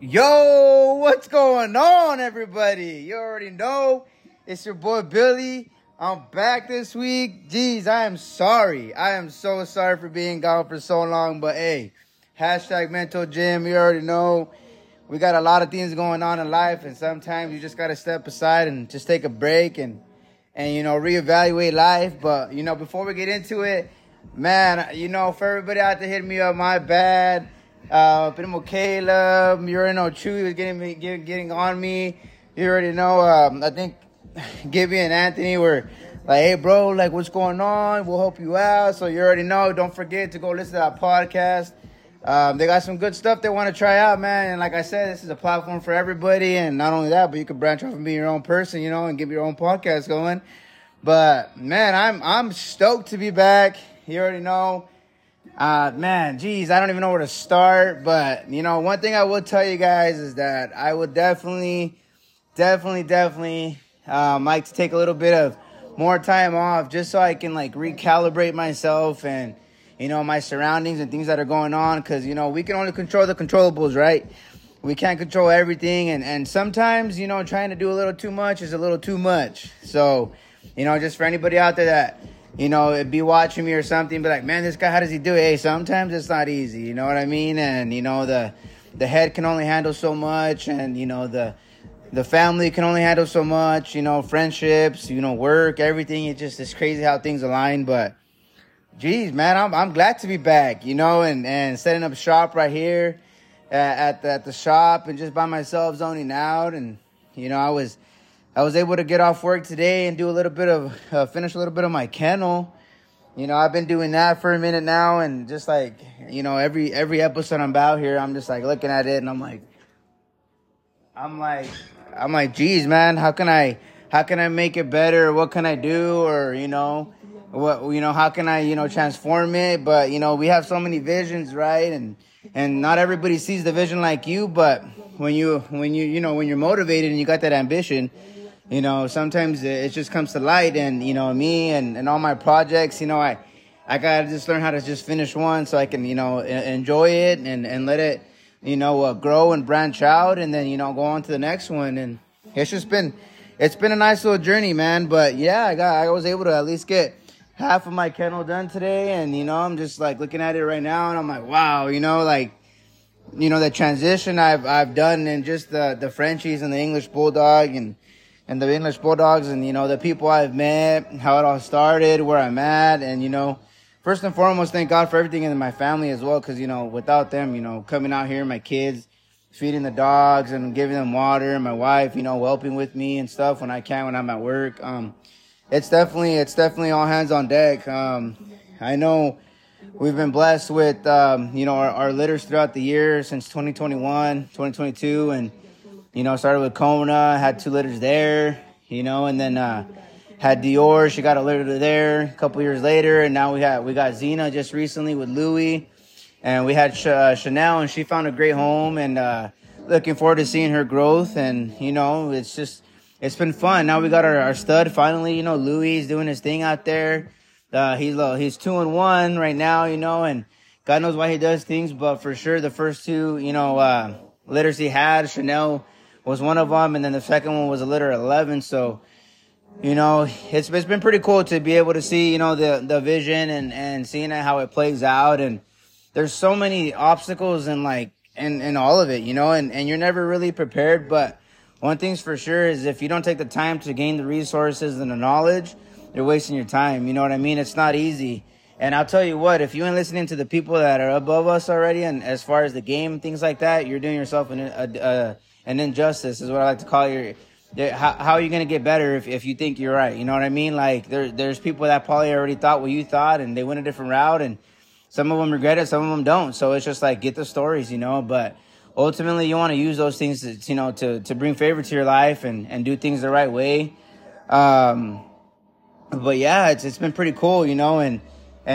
Yo, what's going on, everybody? You already know, it's your boy Billy. I'm back this week. Jeez, I am sorry. I am so sorry for being gone for so long, but hey, hashtag mental gym, you already know. We got a lot of things going on in life, and sometimes you just got to step aside and just take a break and you know, reevaluate life. But, you know, before we get into it, man, you know, for everybody out there hitting me up, my bad. Primo Caleb, Urino Chu was getting on me. You already know. I think Gibby and Anthony were like, "Hey, bro, like, what's going on? We'll help you out." So you already know. Don't forget to go listen to that podcast. They got some good stuff they want to try out, man. And like I said, this is a platform for everybody. And not only that, but you can branch off and be your own person, you know, and get your own podcast going. But man, I'm stoked to be back. You already know. Man, geez, I don't even know where to start, but, you know, one thing I will tell you guys is that I would definitely like to take a little bit of more time off just so I can, like, recalibrate myself and, you know, my surroundings and things that are going on, because, you know, we can only control the controllables, right? We can't control everything, and sometimes, you know, trying to do a little too much is a little too much, so, you know, just for anybody out there that... you know, it'd be watching me or something, be like, man, this guy, how does he do it? Hey, sometimes it's not easy, you know what I mean? And, you know, the head can only handle so much, and, you know, the family can only handle so much, you know, friendships, you know, work, everything. It's just, it's crazy how things align, but, geez, man, I'm glad to be back, you know, and setting up shop right here at the shop and just by myself zoning out, and, you know, I was able to get off work today and do a little bit of, finish a little bit of my kennel. You know, I've been doing that for a minute now, and just like, you know, every episode I'm out here, I'm just like looking at it and I'm like, geez, man, how can I make it better? What can I do? Or, you know, what, you know, how can I, you know, transform it? But, you know, we have so many visions, right? And not everybody sees the vision like you, but when you're motivated and you got that ambition, you know, sometimes it just comes to light. And, you know, me and all my projects, you know, I got to just learn how to just finish one so I can, you know, enjoy it and let it, you know, grow and branch out, and then, you know, go on to the next one. And it's just been, a nice little journey, man. But yeah, I was able to at least get half of my kennel done today. And, you know, I'm just like looking at it right now and I'm like, wow, you know, like, you know, the transition I've done in just the Frenchies and the English Bulldog and the English Bulldogs, and, you know, the people I've met, how it all started, where I'm at, and, you know, first and foremost, thank God for everything in my family as well, because, you know, without them, you know, coming out here, my kids, feeding the dogs and giving them water, and my wife, you know, helping with me and stuff when I can, when I'm at work, it's definitely all hands on deck. I know we've been blessed with, you know, our litters throughout the year since 2021, 2022, and, you know, started with Kona, had two litters there, you know, and then had Dior. She got a litter there a couple years later, and now we got Xena just recently with Louis, and we had Chanel, and she found a great home, and looking forward to seeing her growth. And, you know, it's just, it's been fun. Now we got our stud finally. You know, Louis is doing his thing out there. He's 2-1 right now, you know, and God knows why he does things, but for sure the first two, you know, litters he had, Chanel was one of them, and then the second one was a litter 11. So, you know, it's been pretty cool to be able to see, you know, the vision and seeing how it plays out. And there's so many obstacles and like in all of it, you know, and you're never really prepared. But one thing's for sure is if you don't take the time to gain the resources and the knowledge, you're wasting your time. You know what I mean? It's not easy. And I'll tell you what, if you ain't listening to the people that are above us already, and as far as the game, things like that, you're doing yourself an injustice is what I like to call your. How are you gonna get better if you think you're right? You know what I mean? Like there's people that probably already thought what you thought, and they went a different route, and some of them regret it, some of them don't. So it's just like, get the stories, you know. But ultimately, you want to use those things, to, you know, to bring favor to your life and do things the right way. But yeah, it's been pretty cool, you know, and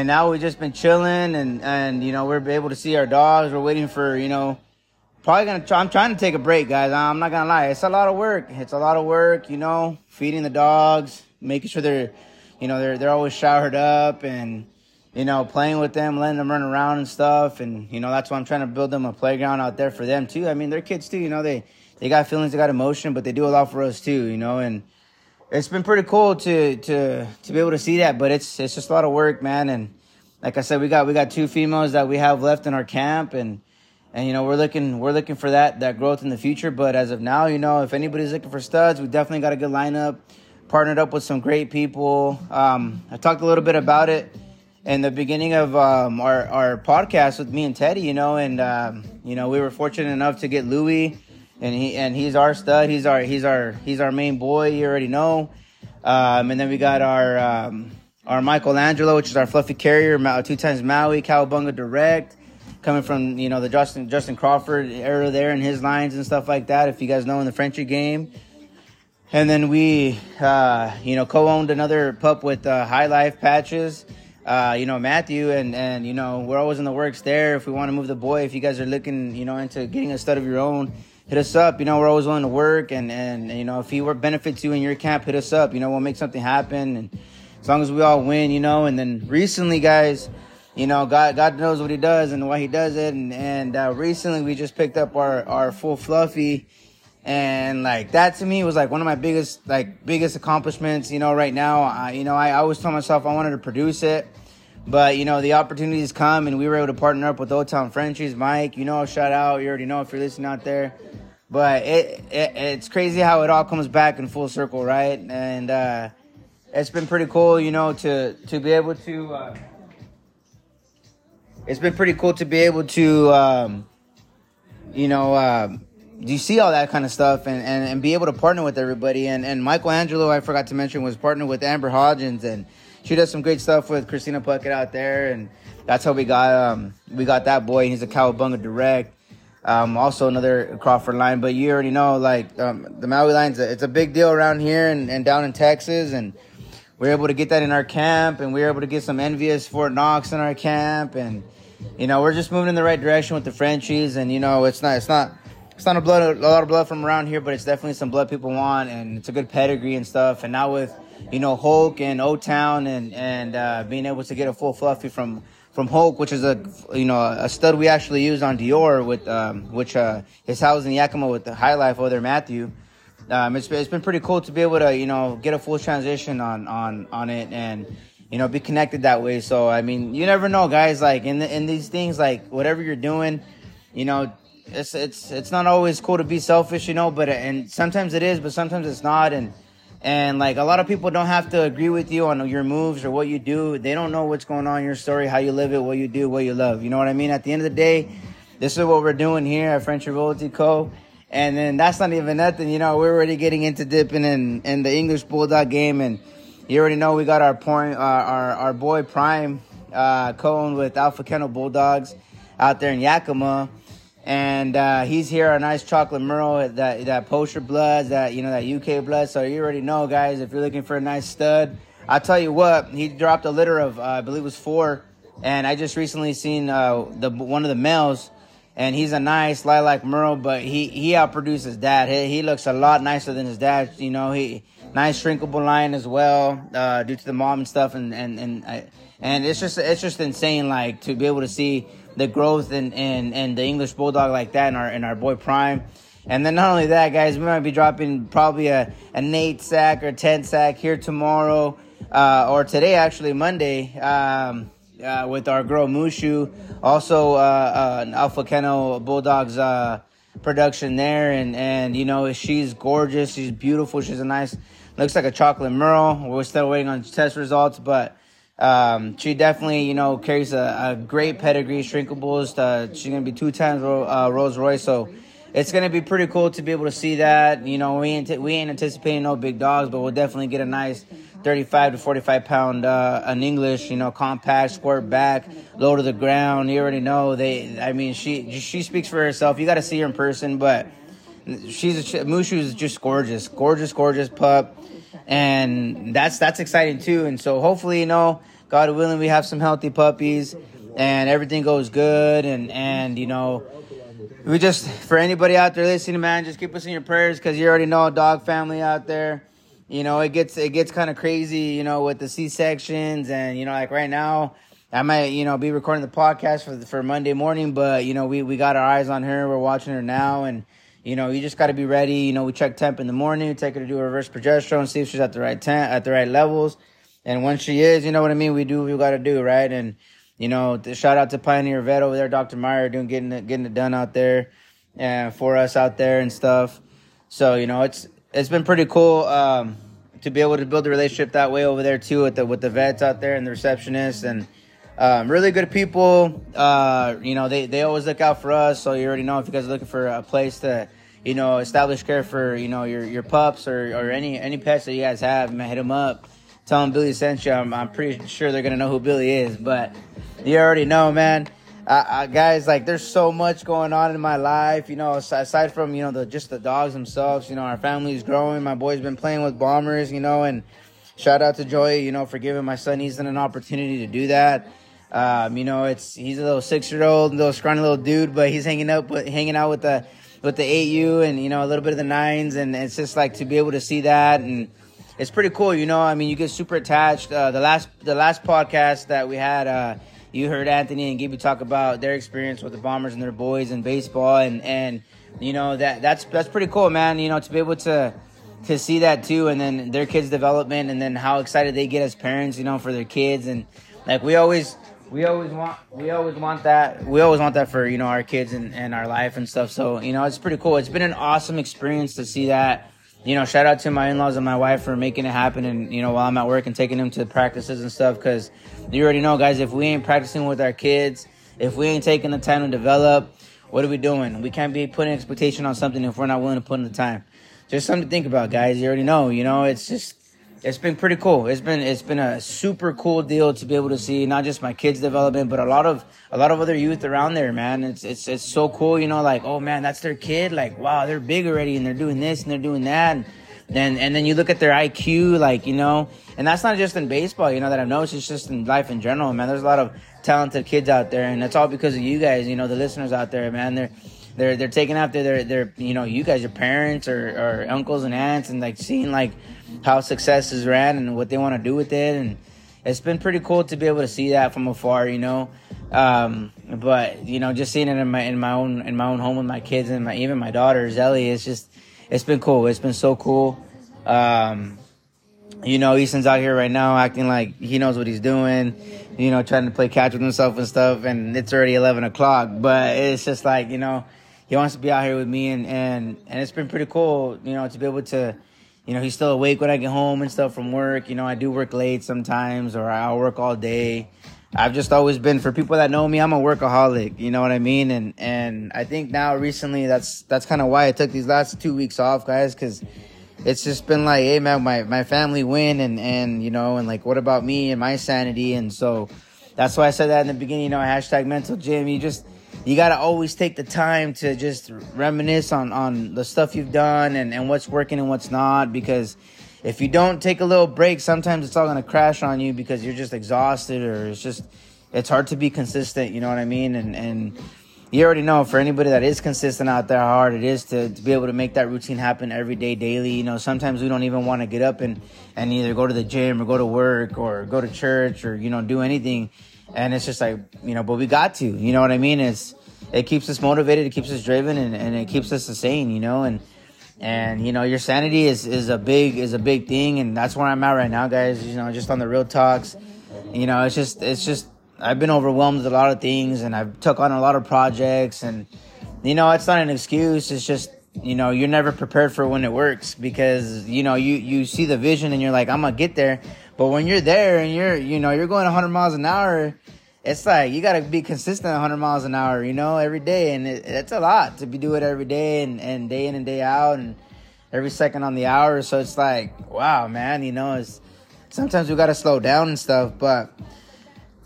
now we've just been chilling, and you know, we're able to see our dogs. We're waiting for, you know. Probably gonna try. I'm trying to take a break, guys. I'm not gonna lie. It's a lot of work. You know, feeding the dogs, making sure they're always showered up, and you know, playing with them, letting them run around and stuff. And, you know, that's why I'm trying to build them a playground out there for them, too. I mean, they're kids, too. You know, they got feelings, they got emotion, but they do a lot for us, too, you know. And it's been pretty cool to be able to see that. But it's just a lot of work, man. And like I said, we got two females that we have left in our camp. And you know, we're looking for that growth in the future. But as of now, you know, if anybody's looking for studs, we definitely got a good lineup. Partnered up with some great people. I talked a little bit about it in the beginning of our podcast with me and Teddy, you know, and you know, we were fortunate enough to get Louis, and he's our stud. He's our main boy. You already know. And then we got our Michelangelo, which is our fluffy carrier, 2 times Maui, Cowabunga Direct, coming from, you know, the Justin Crawford era there and his lines and stuff like that. If you guys know, in the Frenchie game. And then we, you know, co-owned another pup with High Life Patches. You know, Matthew, and you know, we're always in the works there. If we want to move the boy, if you guys are looking, you know, into getting a stud of your own, hit us up. You know, we're always willing to work, and you know, if he benefits you in your camp, hit us up. You know, we'll make something happen, and as long as we all win, you know. And then recently, guys, you know, God knows what he does and why he does it, and recently we just picked up our full fluffy, and like that to me was like one of my biggest accomplishments, you know, right now. You know, I always told myself I wanted to produce it. But, you know, the opportunities come, and we were able to partner up with Old Town Frenchies. Mike, you know, shout out. You already know if you're listening out there. But it's crazy how it all comes back in full circle, right? And it's been pretty cool, you know, to be able to... it's been pretty cool to be able to, you know... you see all that kind of stuff and be able to partner with everybody. And Michelangelo, I forgot to mention, was partnered with Amber Hodgins, and she does some great stuff with Christina Puckett out there, and that's how we got that boy. He's a Cowabunga Direct, also another Crawford line. But you already know, like, the Maui line's it's a big deal around here and down in Texas, and we're able to get that in our camp, and we're able to get some envious Fort Knox in our camp, and you know, we're just moving in the right direction with the Frenchies, and you know, it's not a lot of blood from around here, but it's definitely some blood people want, and it's a good pedigree and stuff. And now with, you know, Hulk and O-Town and being able to get a full fluffy from Hulk, which is a stud we actually used on Dior with which is housed in Yakima with the High Life over there, Matthew. It's been pretty cool to be able to, you know, get a full transition on it, and you know, be connected that way. So I mean, you never know, guys. Like in these things, like whatever you're doing, you know. It's not always cool to be selfish, you know, but sometimes it is, but sometimes it's not. And like a lot of people don't have to agree with you on your moves or what you do. They don't know what's going on in your story, how you live it, what you do, what you love. You know what I mean? At the end of the day, this is what we're doing here at French Ability Co. And then that's not even nothing, you know. We're already getting into dipping in the English Bulldog game, and you already know we got our point, our boy Prime co-owned with Alpha Kennel Bulldogs out there in Yakima. And he's here, a nice chocolate merle, that poster bloods, that, you know, that UK blood. So you already know, guys, if you're looking for a nice stud, I'll tell you what, he dropped a litter of, I believe it was 4. And I just recently seen one of the males, and he's a nice lilac merle, but he outproduced his dad. He looks a lot nicer than his dad, you know. He nice shrinkable line as well, due to the mom and stuff, and it's just insane, like, to be able to see the growth and the English Bulldog like that in our boy Prime. And then not only that, guys, we might be dropping probably an 8-sack or 10-sack here tomorrow, or today, actually, Monday, with our girl Mushu, also an Alpha Kennel Bulldogs production there. And you know, she's gorgeous, she's beautiful, she's a nice, looks like a chocolate merle. We're still waiting on test results, but she definitely, you know, carries a great pedigree, shrinkables. She's going to be 2 times Rolls Royce. So it's going to be pretty cool to be able to see that. You know, we ain't anticipating no big dogs, but we'll definitely get a nice 35 to 45 pound, an English, you know, compact, squirt back, low to the ground. You already know she speaks for herself. You got to see her in person, but Mushu is just gorgeous pup. And that's exciting too. And so hopefully, you know, God willing, we have some healthy puppies and everything goes good. And you know, we just, for anybody out there listening, man, just keep us in your prayers, because you already know, dog family out there, you know, it gets kind of crazy, you know, with the C-sections. And you know, like right now, I might, be recording the podcast for Monday morning, but, we got our eyes on her. We're watching her now, and, you just got to be ready. We check temp in the morning, take her to do a reverse progesterone, see if she's at the right levels. And once she is, we do what we got to do, right? And, shout out to Pioneer Vet over there, Dr. Meyer, getting it done out there and for us out there and stuff. So, it's been pretty cool to be able to build a relationship that way over there too with the vets out there and the receptionists and really good people. They always look out for us. So you already know if you guys are looking for a place to, establish care for, your pups or any pets that you guys have, man, hit them up. Tell them Billy sent you. I'm pretty sure they're going to know who Billy is, but you already know, man. Guys, there's so much going on in my life, aside from, the dogs themselves, our family's growing. My boy's been playing with Bombers, and shout out to Joey, for giving my son Ethan an opportunity to do that. He's a little 6-year-old, little scrawny little dude, but he's hanging out with the 8U and, a little bit of the 9s. And it's just to be able to see that. And it's pretty cool. You get super attached. The last podcast that we had, you heard Anthony and Gibby talk about their experience with the Bombers and their boys in baseball, and that's pretty cool, man. To be able to see that too, and then their kids' development, and then how excited they get as parents, for their kids, and we always want that for our kids and our life and stuff. So it's pretty cool. It's been an awesome experience to see that. Shout out to my in-laws and my wife for making it happen and, while I'm at work and taking them to practices and stuff. Because you already know, guys, if we ain't practicing with our kids, if we ain't taking the time to develop, what are we doing? We can't be putting expectation on something if we're not willing to put in the time. Just something to think about, guys. You already know, it's been pretty cool. It's been a super cool deal to be able to see not just my kids' development, but a lot of other youth around there, man. It's so cool, oh man, that's their kid. Wow, they're big already and they're doing this and they're doing that. And then you look at their IQ, and that's not just in baseball, that I've noticed. It's just in life in general, man. There's a lot of talented kids out there, and that's all because of you guys, the listeners out there, man. They're taking after their you guys, your parents or uncles and aunts, and seeing how success is ran and what they want to do with it. And it's been pretty cool to be able to see that from afar, but just seeing it in my own home with my kids and even my daughter Zelly, it's been cool. It's been so cool. Easton's out here right now acting like he knows what he's doing, trying to play catch with himself and stuff, and it's already 11:00, but it's just he wants to be out here with me, and it's been pretty cool, to be able to, he's still awake when I get home and stuff from work. I do work late sometimes, or I'll work all day. I've just always been, for people that know me, I'm a workaholic, you know what I mean? And I think now recently that's kind of why I took these last 2 weeks off, guys, because it's just been hey, man, my family win, and what about me and my sanity? And so that's why I said that in the beginning, hashtag mental gym. You got to always take the time to just reminisce on the stuff you've done and what's working and what's not, because if you don't take a little break, sometimes it's all going to crash on you because you're just exhausted, or it's hard to be consistent, you know what I mean? And you already know, for anybody that is consistent out there, how hard it is to be able to make that routine happen every day, daily. Sometimes we don't even want to get up and either go to the gym or go to work or go to church or, do anything. And it's just but we got to, you know what I mean? It keeps us motivated, it keeps us driven, and it keeps us sustained, and your sanity is a big thing. And that's where I'm at right now, guys, just on the real talks, it's just, I've been overwhelmed with a lot of things, and I've took on a lot of projects, and, it's not an excuse. It's just, you're never prepared for when it works, because, you see the vision and you're like, I'm going to get there. But when you're there and you're going 100 miles an hour, it's you got to be consistent 100 miles an hour, every day. And it's a lot to do it every day and day in and day out and every second on the hour. So it's wow, man, sometimes we got to slow down and stuff. But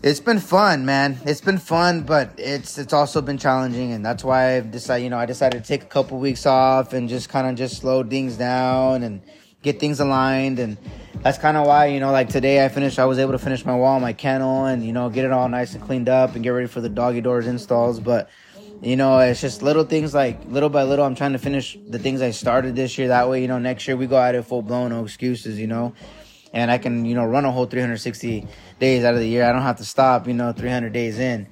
it's been fun, man. It's been fun, but it's also been challenging. And that's why I've decided, I decided to take a couple weeks off and just kind of slow things down and get things aligned. And that's kind of why, today I was able to finish my wall, my kennel, and, get it all nice and cleaned up and get ready for the doggy doors installs. But, it's just little things, little by little, I'm trying to finish the things I started this year. That way, next year we go at it full blown, no excuses, and I can, you know, run a whole 360 days out of the year. I don't have to stop, you know, 300 days in.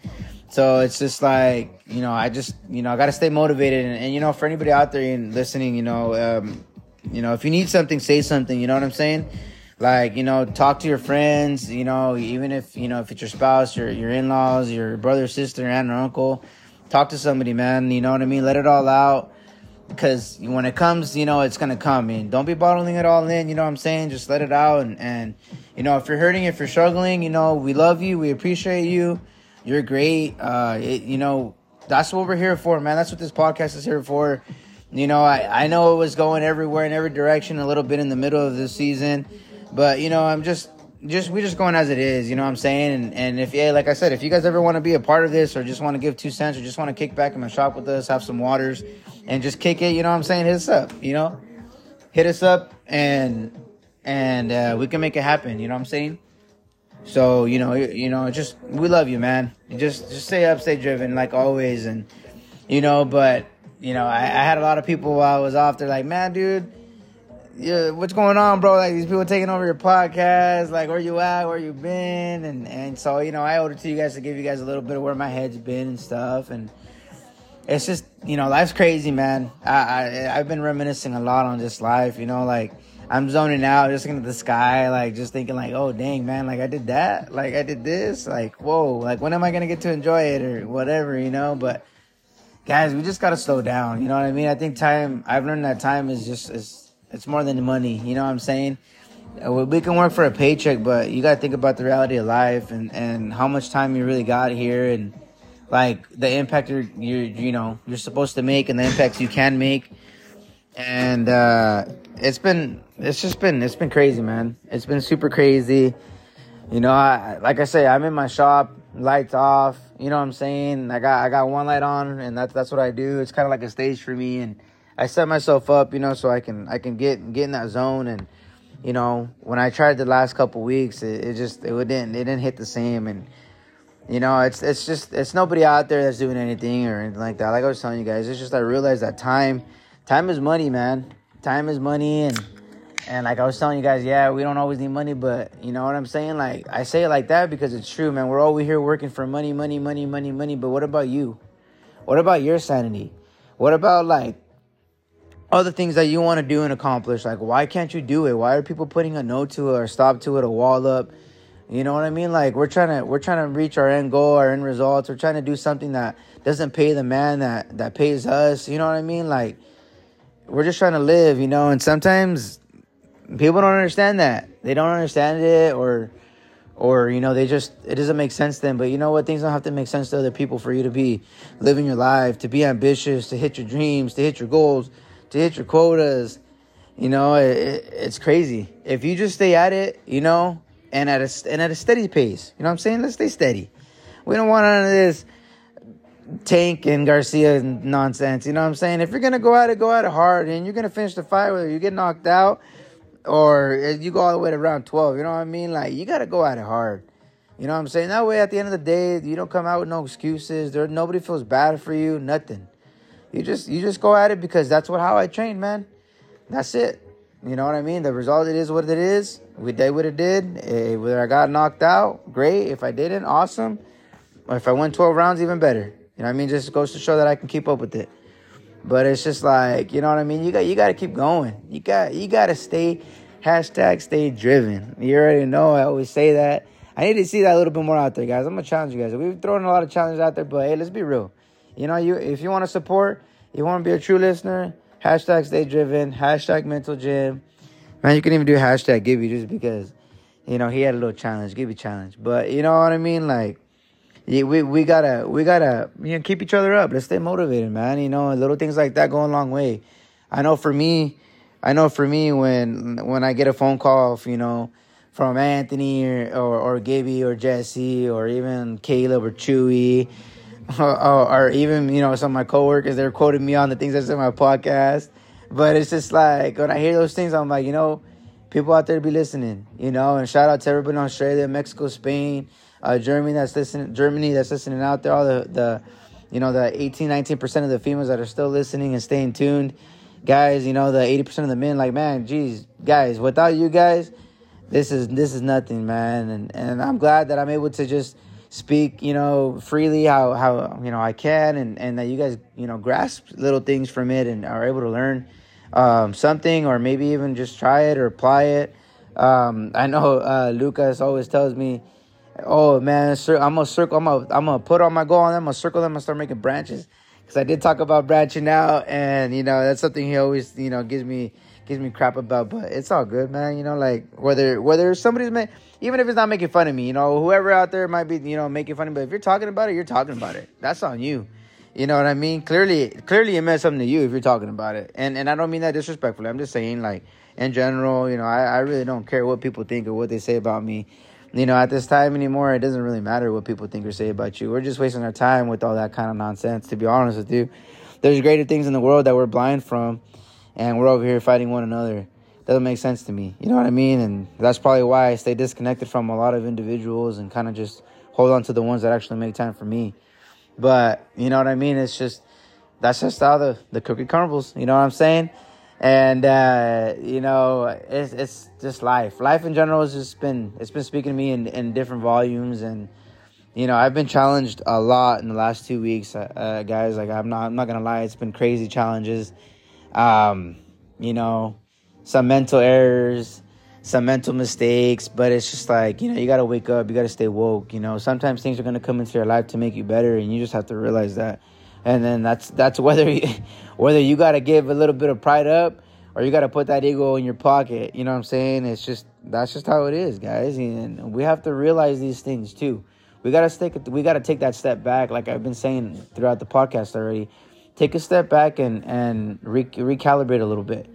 So it's just like, you know, I just, you know, I got to stay motivated. And, you know, for anybody out there and listening, you know, if you need something, say something, you know what I'm saying? Like, you know, talk to your friends, you know, even if, you know, if it's your spouse, your in-laws, your brother, sister, your aunt or uncle, talk to somebody, man. You know what I mean? Let it all out. Because when it comes, you know, it's going to come. And don't be bottling it all in, you know what I'm saying? Just let it out. And, you know, if you're hurting, if you're struggling, you know, we love you. We appreciate you. You're great. You know, that's what we're here for, man. That's what this podcast is here for. You know, I know it was going everywhere in every direction a little bit in the middle of this season. But, you know, I'm just we're just going as it is, you know what I'm saying? And if, yeah, like I said, if you guys ever want to be a part of this or just want to give 2 cents or just want to kick back in my shop with us, have some waters and just kick it, you know what I'm saying? Hit us up, you know? Hit us up and we can make it happen, you know what I'm saying? So, you know, just, we love you, man. Just stay up, stay driven like always. And, you know, but, you know, I had a lot of people while I was off. They're like, man, dude, yeah, what's going on, bro? Like, these people taking over your podcast. Like, where you at? Where you been? And so, you know, I owe it to you guys to give you guys a little bit of where my head's been and stuff. And it's just, you know, life's crazy, man. I've been reminiscing a lot on this life, you know, like, I'm zoning out, just looking at the sky, like, just thinking, like, oh, dang, man, like, I did that? Like, I did this? Like, whoa, like, when am I going to get to enjoy it or whatever, you know? But, guys, we just got to slow down, you know what I mean? I think time, I've learned that time is just, it's more than the money, you know what I'm saying? We can work for a paycheck, but you got to think about the reality of life and how much time you really got here and, like, the impact you're supposed to make and the impacts you can make. And it's been crazy, man. It's been super crazy. You know, like I say, I'm in my shop, lights off, you know what I'm saying? I got one light on and that's what I do. It's kind of like a stage for me, and I set myself up, you know, so I can get in that zone. And, you know, when I tried the last couple weeks, it didn't hit the same. And, you know, it's nobody out there that's doing anything or anything like that. Like I was telling you guys, it's just, I realized that time is money, man. Time is money, and like I was telling you guys, yeah, we don't always need money, but you know what I'm saying? Like, I say it like that because it's true, man. We're always here working for money, but what about you? What about your sanity? What about, like, other things that you want to do and accomplish? Like, why can't you do it? Why are people putting a no to it or stop to it or wall up? You know what I mean? Like, we're trying to reach our end goal, our end results. We're trying to do something that doesn't pay the man that pays us. You know what I mean? Like, we're just trying to live, you know, and sometimes people don't understand that. They don't understand it or you know, they just, it doesn't make sense to them. But you know what? Things don't have to make sense to other people for you to be living your life, to be ambitious, to hit your dreams, to hit your goals, to hit your quotas. You know, it's crazy. If you just stay at it, you know, and at a steady pace, you know what I'm saying? Let's stay steady. We don't want none of this Tank and Garcia nonsense, you know what I'm saying? If you're gonna go at it hard, and you're gonna finish the fight whether you get knocked out or you go all the way to round 12, you know what I mean? Like, you gotta go at it hard, you know what I'm saying? That way, at the end of the day, you don't come out with no excuses. There, nobody feels bad for you, nothing. You just go at it, because that's how I trained, man. That's it. You know what I mean? The result, it is what it is. We did what it did. Whether I got knocked out, great. If I didn't, awesome. If I went 12 rounds, even better. You know what I mean? Just goes to show that I can keep up with it. But it's just like, you know what I mean? You got to keep going. You got to stay, #stay driven. You already know I always say that. I need to see that a little bit more out there, guys. I'm going to challenge you guys. We've thrown a lot of challenges out there, but hey, let's be real. You know, if you want to support, you want to be a true listener, #stay driven, #mental gym. Man, you can even do #Gibby just because, you know, he had a little challenge, Gibby challenge. But you know what I mean? Like, yeah, we gotta, you know, keep each other up. Let's stay motivated, man. You know, little things like that go a long way. I know for me, when I get a phone call, you know, from Anthony or Gibby or Jesse or even Caleb or Chewy, or even, you know, some of my coworkers, they're quoting me on the things that's in my podcast. But it's just like, when I hear those things, I'm like, you know, people out there be listening, you know. And shout out to everybody in Australia, Mexico, Spain. Germany that's listening out there, all the you know, the 18-19% of the females that are still listening and staying tuned, guys. You know, the 80% of the men, like, man, geez, guys, without you guys, This is nothing, man. And I'm glad that I'm able to just speak, freely how I can, and that you guys, grasp little things from it and are able to learn something, or maybe even just try it or apply it. I know Lucas always tells me, oh man, I'm gonna put all my goal on them, I'm gonna circle them and start making branches. Because I did talk about branching out, and that's something he always gives me crap about, but it's all good, man. Whether somebody's even if it's not making fun of me, whoever out there might be making fun of me, but if you're talking about it, you're talking about it. That's on you. You know what I mean? Clearly it meant something to you if you're talking about it, and I don't mean that disrespectfully. I'm just saying, in general, I really don't care what people think or what they say about me. At this time anymore, it doesn't really matter what people think or say about you. We're just wasting our time with all that kind of nonsense, to be honest with you. There's greater things in the world that we're blind from, and we're over here fighting one another. Doesn't make sense to me. You know what I mean? And that's probably why I stay disconnected from a lot of individuals and kind of just hold on to the ones that actually make time for me. But you know what I mean? It's just, that's just how the cookie crumbles. You know what I'm saying? And it's just life in general has just been, it's been speaking to me in different volumes, and I've been challenged a lot in the last 2 weeks, guys. I'm not gonna lie, it's been crazy challenges. Some mental errors, some mental mistakes, but it's just you gotta wake up, you gotta stay woke. Sometimes things are gonna come into your life to make you better, and you just have to realize that. And then that's whether you got to give a little bit of pride up, or you got to put that ego in your pocket. You know what I'm saying? That's just how it is, guys. And we have to realize these things too. We got to take that step back. Like I've been saying throughout the podcast already, take a step back and recalibrate a little bit.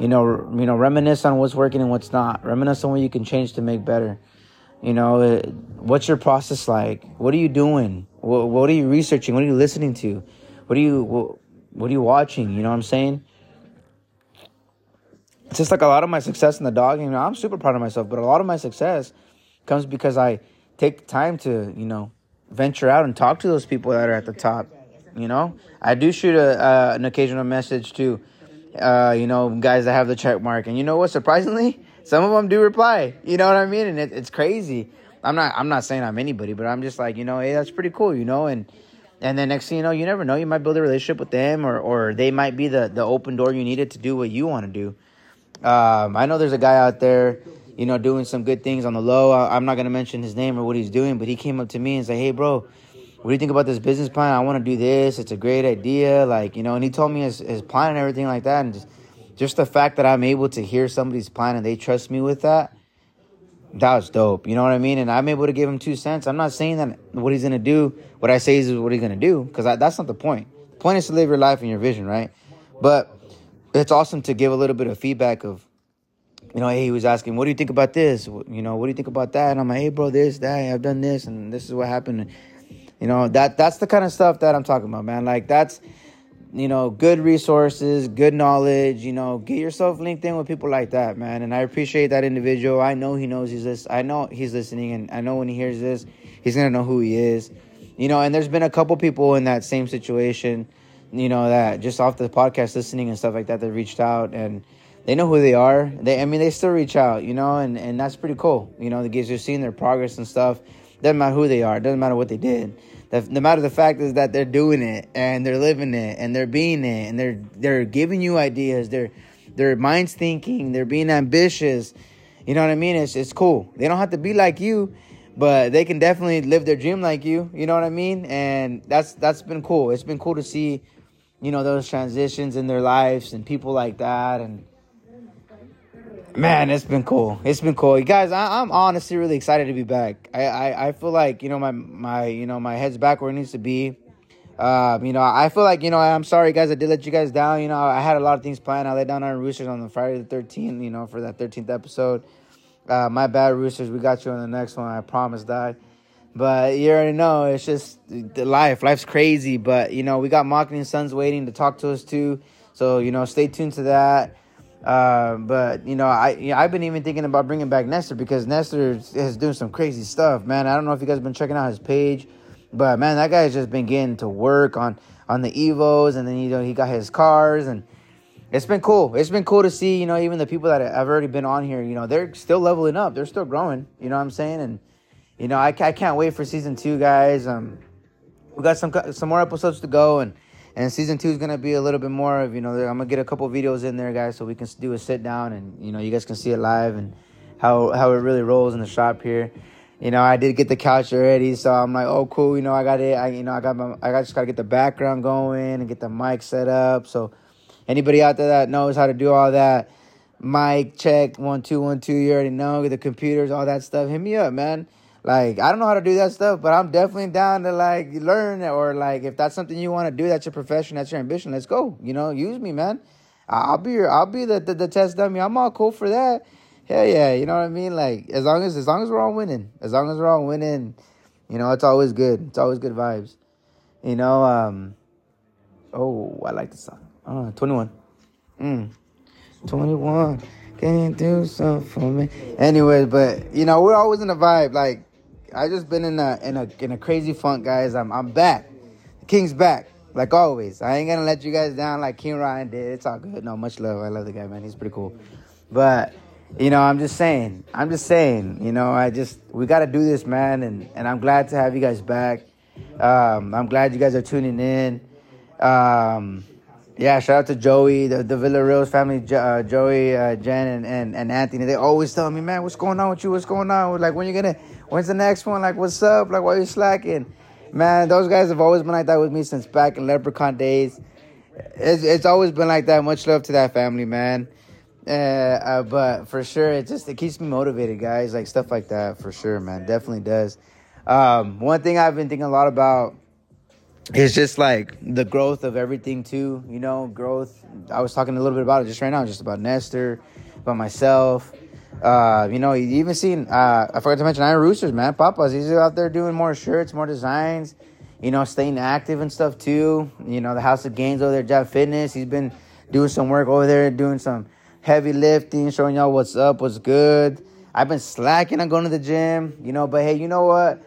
Reminisce on what's working and what's not. Reminisce on what you can change to make better. What's your process like? What are you doing? What are you researching? What are you listening to? What are you watching? You know what I'm saying? It's just a lot of my success in the dog. I'm super proud of myself, but a lot of my success comes because I take the time to, venture out and talk to those people that are at the top. I do shoot an occasional message to, guys that have the check mark. And you know what? Surprisingly, some of them do reply. You know what I mean? And it's crazy. I'm not saying I'm anybody, but I'm just hey, that's pretty cool, and then next thing you know, you never know, you might build a relationship with them, or they might be the open door you needed to do what you want to do. I know there's a guy out there, doing some good things on the low. I'm not going to mention his name or what he's doing, but he came up to me and said, hey bro, what do you think about this business plan? I want to do this. It's a great idea. And he told me his plan and everything like that. And just the fact that I'm able to hear somebody's plan and they trust me with that. That was dope. You know what I mean? And I'm able to give him 2 cents. I'm not saying that what he's going to do, what I say is what he's going to do, because that's not the point. The point is to live your life and your vision, right? But it's awesome to give a little bit of feedback of, hey, he was asking, what do you think about this? What do you think about that? And I'm like, hey, bro, this, that, I've done this, and this is what happened. And, that's the kind of stuff that I'm talking about, man. That's, good resources, good knowledge, get yourself linked in with people like that, man. And I appreciate that individual. I know he knows he's this. I know he's listening, and I know when he hears this, he's going to know who he is, and there's been a couple people in that same situation, that just off the podcast listening and stuff like that, they reached out and they know who they are. They still reach out, and that's pretty cool. Because you're seeing their progress and stuff. Doesn't matter who they are. Doesn't matter what they did. The matter of the fact is that they're doing it, and they're living it, and they're being it, and they're giving you ideas. Their mind's thinking. They're being ambitious. You know what I mean? It's cool. They don't have to be like you, but they can definitely live their dream like you. You know what I mean? And that's been cool. It's been cool to see, those transitions in their lives and people like that. And man, it's been cool. It's been cool. You guys, I'm honestly really excited to be back. I feel like, my head's back where it needs to be. I feel like, I'm sorry, guys. I did let you guys down. I had a lot of things planned. I let down Iron Roosters on the Friday the 13th, for that 13th episode. My bad, Roosters. We got you on the next one. I promise, Di. But you already know, it's just life. Life's crazy. But, we got Marketing Sons waiting to talk to us, too. So, stay tuned to that. But I've been even thinking about bringing back Nestor, because Nestor is doing some crazy stuff, man. I don't know if you guys have been checking out his page, but man, that guy's just been getting to work on the Evos, and then he got his cars, and It's been cool. It's been cool to see, you know, even the people that have already been on here, you know, they're still leveling up. They're still growing. You know what I'm saying? And, you know, I can't wait for season 2, guys. We got some more episodes to go, and season 2 is going to be a little bit more of, you know, I'm going to get a couple videos in there, guys, so we can do a sit down and, you know, you guys can see it live and how it really rolls in the shop here. You know, I did get the couch already, so I'm like, oh, cool. You know, I got it. I just got to get the background going and get the mic set up. So anybody out there that knows how to do all that, mic check, 1, 2, 1, 2, you already know, get the computers, all that stuff, hit me up, man. Like, I don't know how to do that stuff, but I'm definitely down to, like, learn, or, like, if that's something you want to do, that's your profession, that's your ambition, let's go. You know, use me, man. I'll be the test dummy. I'm all cool for that. Hell yeah, you know what I mean? Like, as long as we're all winning. As long as we're all winning, you know, it's always good. It's always good vibes. You know, I like this song. 21. 21. Can you do something for me? Anyways, but, you know, we're always in a vibe. Like, I just been in a crazy funk, guys. I'm back. The King's back. Like always. I ain't gonna let you guys down like King Ryan did. It's all good. No, much love. I love the guy, man. He's pretty cool. But you know, I'm just saying, you know, we got to do this, man. And I'm glad to have you guys back. I'm glad you guys are tuning in. Yeah, shout out to Joey, the Villarreal's family, Joey, Jen, and Anthony. They always tell me, man, what's going on with you? What's going on? Like, when's the next one? Like, what's up? Like, why are you slacking? Man, those guys have always been like that with me since back in Leprechaun days. It's always been like that. Much love to that family, man. But for sure, it keeps me motivated, guys. Like, stuff like that, for sure, man. Definitely does. One thing I've been thinking a lot about is just like the growth of everything too. You know, growth. I was talking a little bit about it just right now, just about Nestor, about myself. You know, you even seen. I forgot to mention Iron Roosters, man. Papa's, he's out there doing more shirts, more designs. You know, staying active and stuff too. You know, the House of Gains over there, Jab Fitness. He's been doing some work over there, doing some heavy lifting, showing y'all what's up, what's good. I've been slacking on going to the gym, you know, but hey, you know what?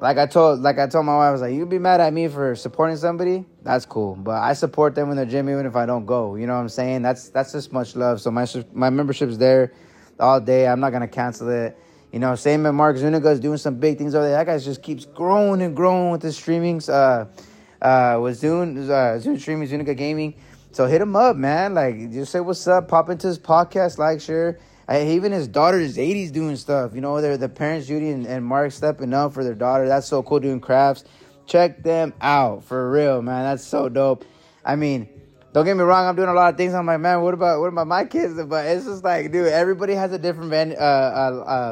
Like I told my wife, I was like, you'd be mad at me for supporting somebody? That's cool. But I support them in the gym even if I don't go. You know what I'm saying? That's just much love. So my membership's there all day. I'm not going to cancel it. You know, same at Mark Zuniga's doing some big things over there. That guy just keeps growing and growing with his streamings. With Zune Streaming, Zuniga Gaming. So hit him up, man. Like, just say what's up. Pop into his podcast, like, share. Even his daughter's 80s doing stuff. You know, the parents, Judy and Mark, stepping up for their daughter. That's so cool, doing crafts. Check them out, for real, man. That's so dope. I mean, don't get me wrong. I'm doing a lot of things. I'm like, man, what about my kids? But it's just like, dude, everybody has a different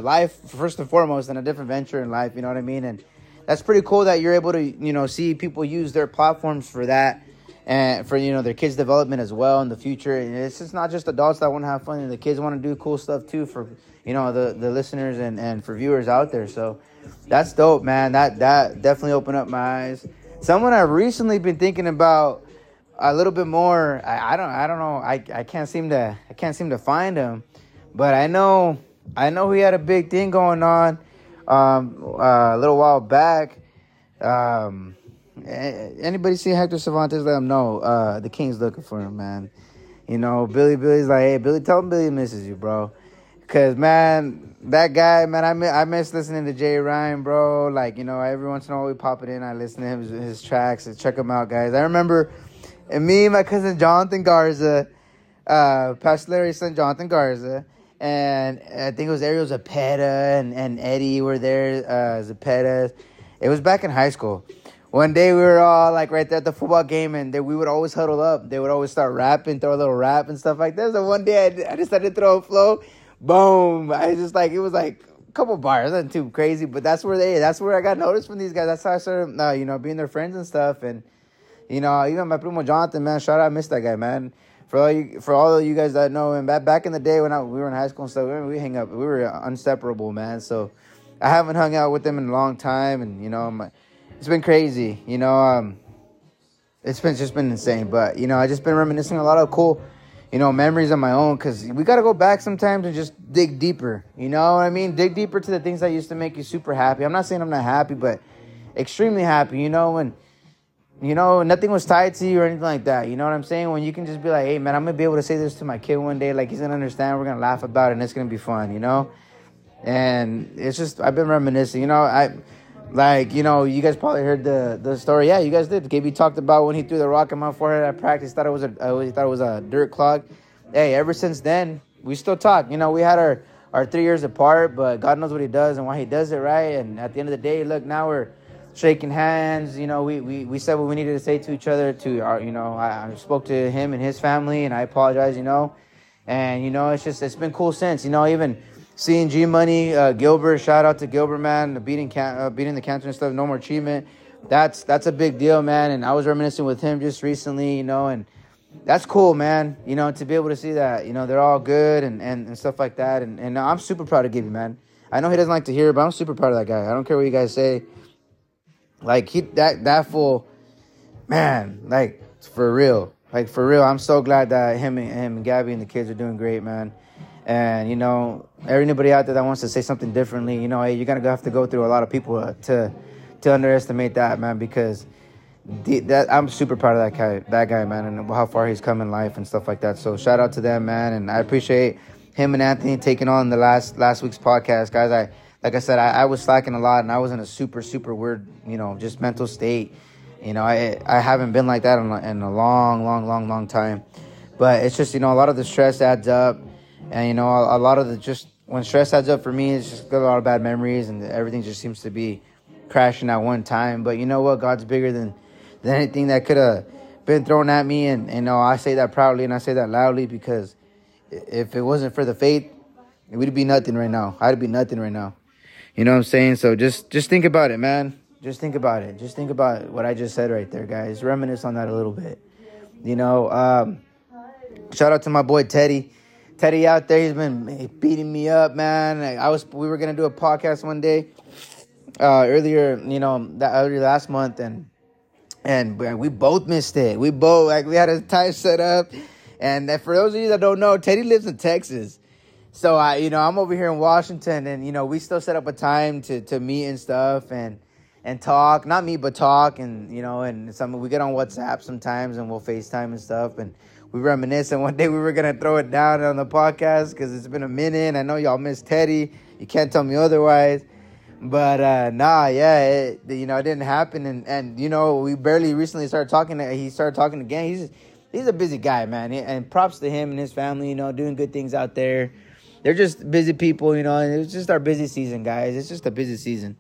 life, first and foremost, and a different venture in life. You know what I mean? And that's pretty cool that you're able to, you know, see people use their platforms for that. And for, you know, their kids' development as well in the future. And it's just not just adults that want to have fun. And the kids want to do cool stuff, too, for, you know, the listeners and for viewers out there. So that's dope, man. That definitely opened up my eyes. Someone I've recently been thinking about a little bit more. I don't know. I can't seem to find him. But I know he had a big thing going on a little while back. Anybody see Hector Cervantes? Let him know. The King's looking for him, man. You know, Billy's like, hey, Billy, tell him Billy misses you, bro. Cause man, that guy, man, I miss listening to Jay Ryan, bro. Like, you know, every once in a while we pop it in. I listen to his tracks. Check him out, guys. I remember, and me, and my cousin Jonathan Garza, Pastor Larry's son, Jonathan Garza, and I think it was Ariel Zepeda and Eddie were there. Zepeda. It was back in high school. One day we were all like right there at the football game, and we would always huddle up. They would always start rapping, throw a little rap and stuff like that. So one day I decided to throw a flow, boom! I just like, it was like a couple bars, nothing too crazy, but that's where I got noticed from these guys. That's how I started, you know, being their friends and stuff. And you know, even my primo Jonathan, man, shout out, I miss that guy, man. For all of you guys that know him, back in the day when we were in high school and stuff, we hang up, we were inseparable, man. So I haven't hung out with them in a long time, and you know my. It's been crazy, you know, it's just been insane. But, you know, I just been reminiscing a lot of cool, you know, memories on my own, because we got to go back sometimes and just dig deeper, you know what I mean? Dig deeper to the things that used to make you super happy. I'm not saying I'm not happy, but extremely happy, you know, and You know, nothing was tied to you or anything like that. You know what I'm saying? When you can just be like, hey, man, I'm going to be able to say this to my kid one day. Like, he's going to understand. We're going to laugh about it, and it's going to be fun, you know? And it's just, I've been reminiscing. You know, you guys probably heard the story. Yeah, you guys did. KB talked about when he threw the rock in my forehead at practice. Thought it was a dirt clog. Hey, ever since then, we still talk. You know, we had our 3 years apart, but God knows what he does and why he does it, right? And at the end of the day, look, now we're shaking hands. You know, we said what we needed to say to each other. I spoke to him and his family, and I apologize, you know. And, you know, it's been cool since, you know, even seeing G-Money, Gilbert, shout out to Gilbert, man, beating the cancer and stuff, no more treatment. That's a big deal, man. And I was reminiscing with him just recently, you know, and that's cool, man, you know, to be able to see that, you know, they're all good and stuff like that. And I'm super proud of Gibby, man. I know he doesn't like to hear it, but I'm super proud of that guy. I don't care what you guys say. Like, that fool, man, like, for real, I'm so glad that him and Gabby and the kids are doing great, man. And, you know, anybody out there that wants to say something differently, you know, hey, you're going to have to go through a lot of people to underestimate that, man, because I'm super proud of that guy, man, and how far he's come in life and stuff like that. So shout out to them, man, and I appreciate him and Anthony taking on the last week's podcast, guys. Like I said, I was slacking a lot, and I was in a super, super weird, you know, just mental state. You know, I haven't been like that in a long, long, long, long time. But it's just, you know, a lot of the stress adds up. And, you know, a lot of the just when stress adds up for me, it's just got a lot of bad memories, and everything just seems to be crashing at one time. But you know what? God's bigger than anything that could have been thrown at me. And no, I say that proudly and I say that loudly, because if it wasn't for the faith, we'd be nothing right now. I'd be nothing right now. You know what I'm saying? So just think about it, man. Just think about it. Just think about what I just said right there, guys. Reminisce on that a little bit. You know, shout out to my boy Teddy. Teddy out there, he's been beating me up, man. We were gonna do a podcast one day earlier, you know, earlier last month, and we both missed it. We had a time set up, and for those of you that don't know, Teddy lives in Texas. So I'm over here in Washington, and you know, we still set up a time to meet and stuff and talk. Not meet, but talk, and you know, and some we get on WhatsApp sometimes, and we'll FaceTime and stuff, and we reminisce. And one day we were gonna throw it down on the podcast because it's been a minute. And I know y'all miss Teddy. You can't tell me otherwise. But it didn't happen. And you know, we barely recently started talking. He started talking again. He's a busy guy, man. And props to him and his family. You know, doing good things out there. They're just busy people, you know, and it's just our busy season, guys. It's just a busy season.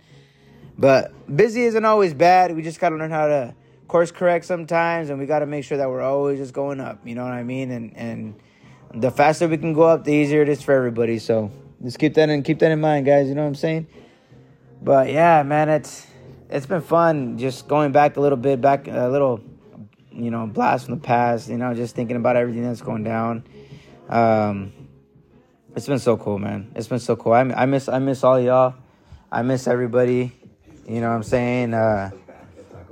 But busy isn't always bad. We just got to learn how to course correct sometimes, and we got to make sure that we're always just going up, you know what I mean? And the faster we can go up, the easier it is for everybody. So just keep that in mind, guys, you know what I'm saying? But, yeah, man, it's been fun just going back a little bit, you know, blast from the past, you know, just thinking about everything that's going down. It's been so cool, man. It's been so cool. I miss all y'all. I miss everybody. You know what I'm saying? I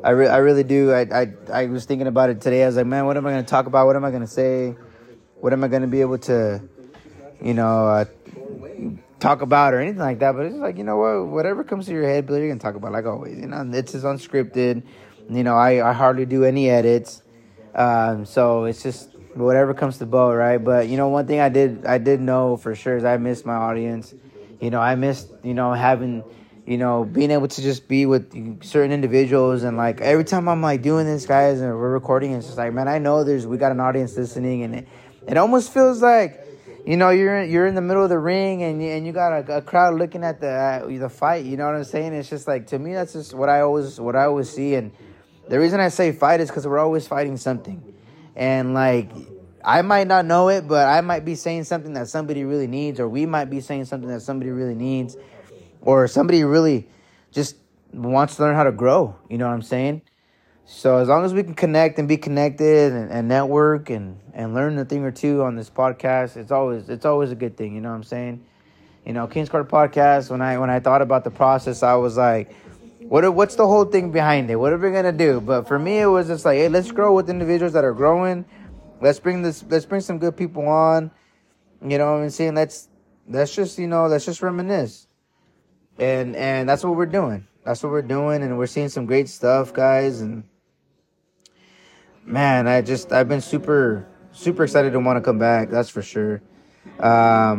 really do. I was thinking about it today. I was like, man, what am I going to talk about? What am I going to say? What am I going to be able to, you know, talk about or anything like that? But it's just like, you know what? Whatever comes to your head, Billy, you're going to talk about, like always. You know, it's just unscripted. You know, I hardly do any edits. So it's just whatever comes to bow, right? But you know, one thing I did know for sure is I missed my audience. You know, I missed, you know, having, you know, being able to just be with certain individuals. And like every time I'm like doing this, guys, and we're recording, it's just like, man, I know we got an audience listening, and it almost feels like, you know, you're in the middle of the ring, and you got a crowd looking at the fight. You know what I'm saying? It's just like, to me, that's just what I always see. And the reason I say fight is because we're always fighting something. And, like, I might not know it, but I might be saying something that somebody really needs, or we might be saying something that somebody really needs, or somebody really just wants to learn how to grow. You know what I'm saying? So as long as we can connect and be connected and network and learn a thing or two on this podcast, it's always a good thing. You know what I'm saying? You know, Kings Court Podcast, when I thought about the process, I was like, What's the whole thing behind it? What are we gonna do? But for me, it was just like, hey, let's grow with individuals that are growing. Let's bring some good people on. You know what I'm saying? Let's just reminisce. And that's what we're doing. And we're seeing some great stuff, guys. And man, I've been super excited to want to come back. That's for sure. I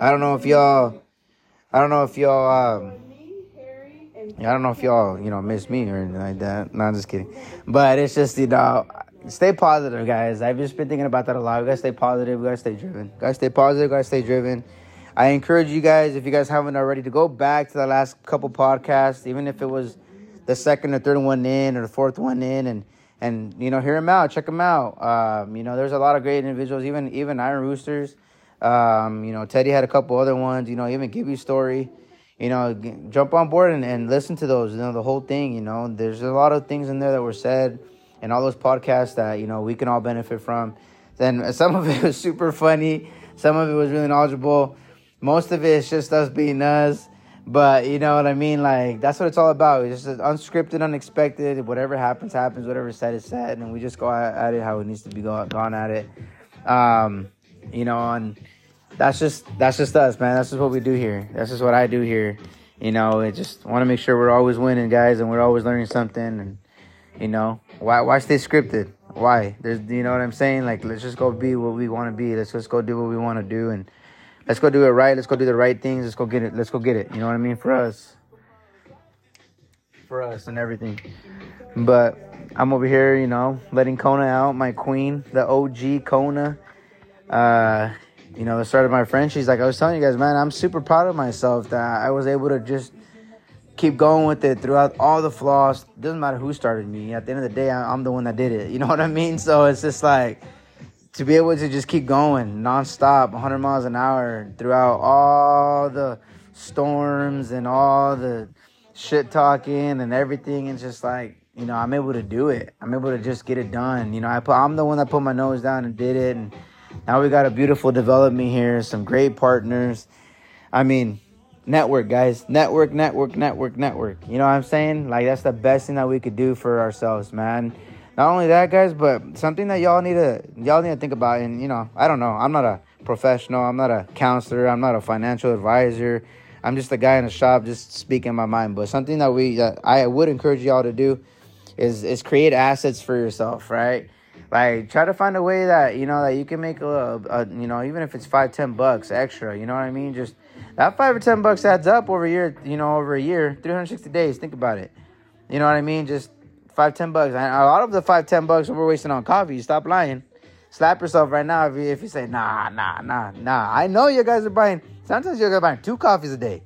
don't know if y'all, you know, miss me or anything like that. No, I'm just kidding. But it's just, you know, stay positive, guys. I've just been thinking about that a lot. We gotta stay positive. We gotta stay driven. Guys, stay positive. Guys, stay driven. I encourage you guys, if you guys haven't already, to go back to the last couple podcasts, even if it was the second or third one in or the fourth one in, and you know, hear them out, check them out. You know, there's a lot of great individuals, even Iron Roosters. You know, Teddy had a couple other ones, you know, even Gibby's story. You know, jump on board and listen to those, you know, the whole thing, you know. There's a lot of things in there that were said and all those podcasts that, you know, we can all benefit from. Then some of it was super funny. Some of it was really knowledgeable. Most of it is just us being us. But you know what I mean? Like, that's what it's all about. It's just unscripted, unexpected. Whatever happens, happens. Whatever said is said. And we just go at it how it needs to be gone at it. You know, and that's just us, man. That's just what we do here. That's just what I do here. You know, I just want to make sure we're always winning, guys, and we're always learning something. And, you know, why stay scripted? Why? There's, you know what I'm saying? Like, let's just go be what we want to be. Let's just go do what we want to do. And let's go do it right. Let's go do the right things. Let's go get it. Let's go get it. You know what I mean? For us and everything. But I'm over here, you know, letting Kona out, my queen, the OG Kona. You know, the start of my Frenchies. Like I was telling you guys, man, I'm super proud of myself that I was able to just keep going with it throughout all the flaws. Doesn't matter who started me. At the end of the day, I'm the one that did it. You know what I mean? So it's just like, to be able to just keep going nonstop, 100 miles an hour throughout all the storms and all the shit talking and everything. It's just like, you know, I'm able to do it. I'm able to just get it done. You know, I'm the one that put my nose down and did it. And now we got a beautiful development here. Some great partners. I mean, network, guys. Network. You know what I'm saying? Like, that's the best thing that we could do for ourselves, man. Not only that, guys, but something that y'all need to think about. And, you know, I don't know. I'm not a professional. I'm not a counselor. I'm not a financial advisor. I'm just a guy in a shop just speaking my mind. But something that I would encourage y'all to do is create assets for yourself, right? Like, try to find a way that, you know, that you can make a you know, even if it's $5-10 extra, you know what I mean? Just that $5 or $10 adds up over a year, 360 days. Think about it. You know what I mean? Just $5-10. And a lot of the $5-10 we're wasting on coffee. Stop lying. Slap yourself right now if you say, nah. I know you guys are buying. Sometimes you're buying 2 coffees a day.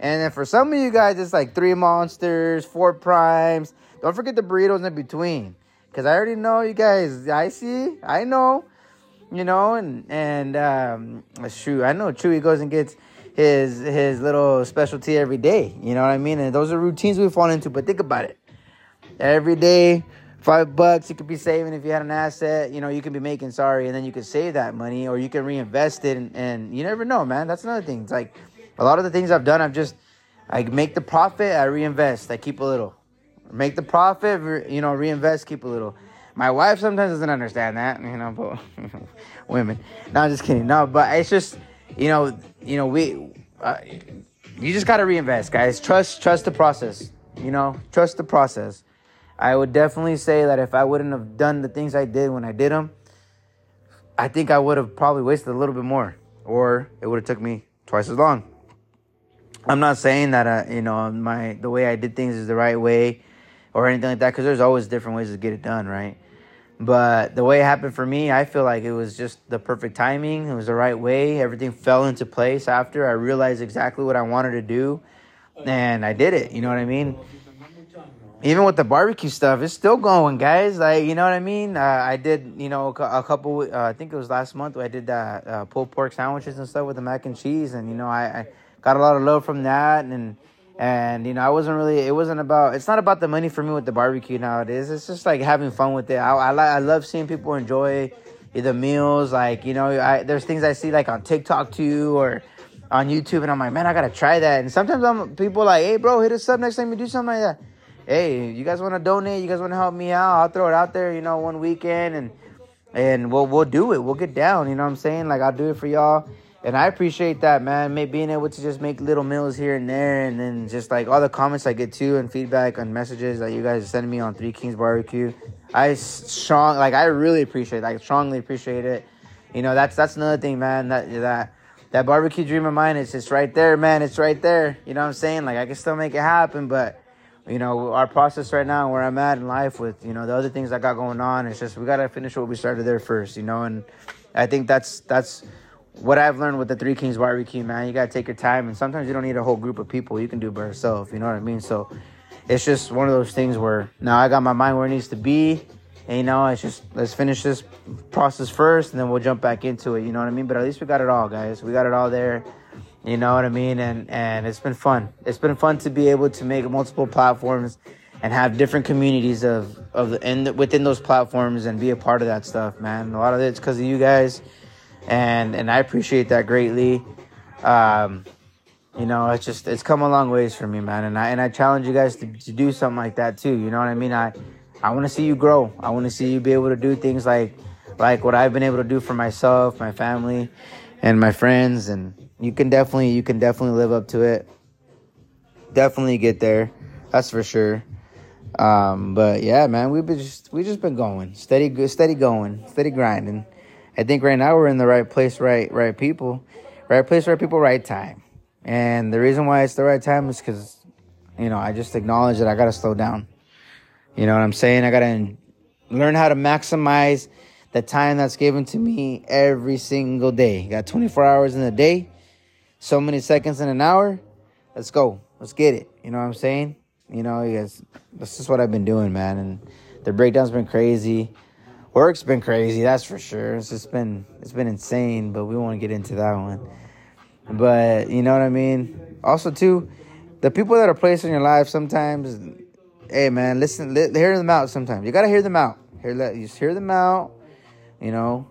And then for some of you guys, it's like 3 Monsters, 4 Primes. Don't forget the burritos in between. Because I already know you guys. I see. I know. You know, and shoot, I know Chewy goes and gets his little specialty every day. You know what I mean? And those are routines we fall into. But think about it. Every day, $5 you could be saving if you had an asset. You know, you could be making, and then you could save that money or you can reinvest it. And you never know, man. That's another thing. It's like a lot of the things I've done, I make the profit, I reinvest, I keep a little. Make the profit, reinvest, keep a little. My wife sometimes doesn't understand that, you know, but women. No, I'm just kidding. No, but it's just, you know, you just got to reinvest, guys. Trust the process, you know, trust the process. I would definitely say that if I wouldn't have done the things I did when I did them, I think I would have probably wasted a little bit more, or it would have took me twice as long. I'm not saying that the way I did things is the right way or anything like that, because there's always different ways to get it done, right? But the way it happened for me, I feel like it was just the perfect timing. It was the right way. Everything fell into place after I realized exactly what I wanted to do, and I did it. You know what I mean? Even with the barbecue stuff, it's still going, guys. Like, you know what I mean? I did, you know, a couple, I think it was last month, where I did that pulled pork sandwiches and stuff with the mac and cheese. And, you know, I got a lot of love from that. And you know, it's not about the money for me with the barbecue nowadays. It's just like having fun with it. I love seeing people enjoy the meals. Like, you know, there's things I see like on TikTok too, or on YouTube. And I'm like, man, I got to try that. And sometimes people like, hey, bro, hit us up next time we do something like that. Hey, you guys want to donate? You guys want to help me out? I'll throw it out there, you know, one weekend, and we'll do it. We'll get down, you know what I'm saying? Like, I'll do it for y'all, and I appreciate that, man. Maybe being able to just make little meals here and there, and then just, like, all the comments I get, too, and feedback on messages that you guys send me on 3 Kings Barbecue. I really appreciate it. I strongly appreciate it. You know, that's another thing, man. That barbecue dream of mine is just right there, man. It's right there. You know what I'm saying? Like, I can still make it happen, but, you know, our process right now, where I'm at in life with, you know, the other things I got going on, it's just we got to finish what we started there first, you know? And I think that's what I've learned with the 3 Kings Barbecue, man. You got to take your time, and sometimes you don't need a whole group of people. You can do by yourself, you know what I mean? So it's just one of those things where now I got my mind where it needs to be. And, you know, it's just, let's finish this process first, and then we'll jump back into it, you know what I mean? But at least we got it all, guys. We got it all there, you know what I mean? And it's been fun. It's been fun to be able to make multiple platforms and have different communities within those platforms and be a part of that stuff, man. A lot of it's because of you guys, and I appreciate that greatly. You know, it's just, it's come a long ways for me, man. And I challenge you guys to do something like that, too, you know what I mean? I want to see you grow. I want to see you be able to do things like what I've been able to do for myself, my family, and my friends. And you can definitely live up to it. Definitely get there. That's for sure. But yeah, man, we've just been going steady going, steady grinding. I think right now we're in the right place, right people, right place, right people, right time. And the reason why it's the right time is because, you know, I just acknowledge that I got to slow down. You know what I'm saying? I got to learn how to maximize the time that's given to me every single day. Got 24 hours in a day, so many seconds in an hour. Let's go. Let's get it. You know what I'm saying? You know, you guys, that's just what I've been doing, man. And the breakdown's been crazy. Work's been crazy, that's for sure. It's just been, insane, but we won't get into that one. But you know what I mean? Also, too, the people that are placed in your life sometimes... Hey, man, listen, hear them out sometimes. You got to hear them out. Just hear them out, you know.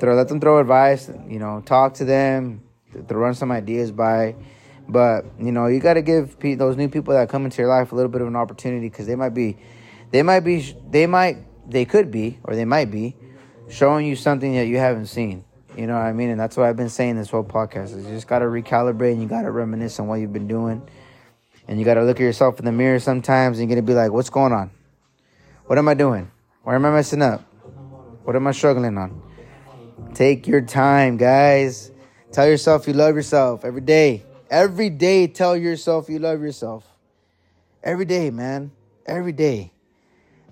Let them throw advice, you know. Talk to them. Run some ideas by. But, you know, you got to give those new people that come into your life a little bit of an opportunity, because they might be showing you something that you haven't seen. You know what I mean? And that's what I've been saying this whole podcast. Is you just got to recalibrate, and you got to reminisce on what you've been doing. And you got to look at yourself in the mirror sometimes, and you're going to be like, what's going on? What am I doing? Where am I messing up? What am I struggling on? Take your time, guys. Tell yourself you love yourself every day. Every day, tell yourself you love yourself. Every day, man. Every day.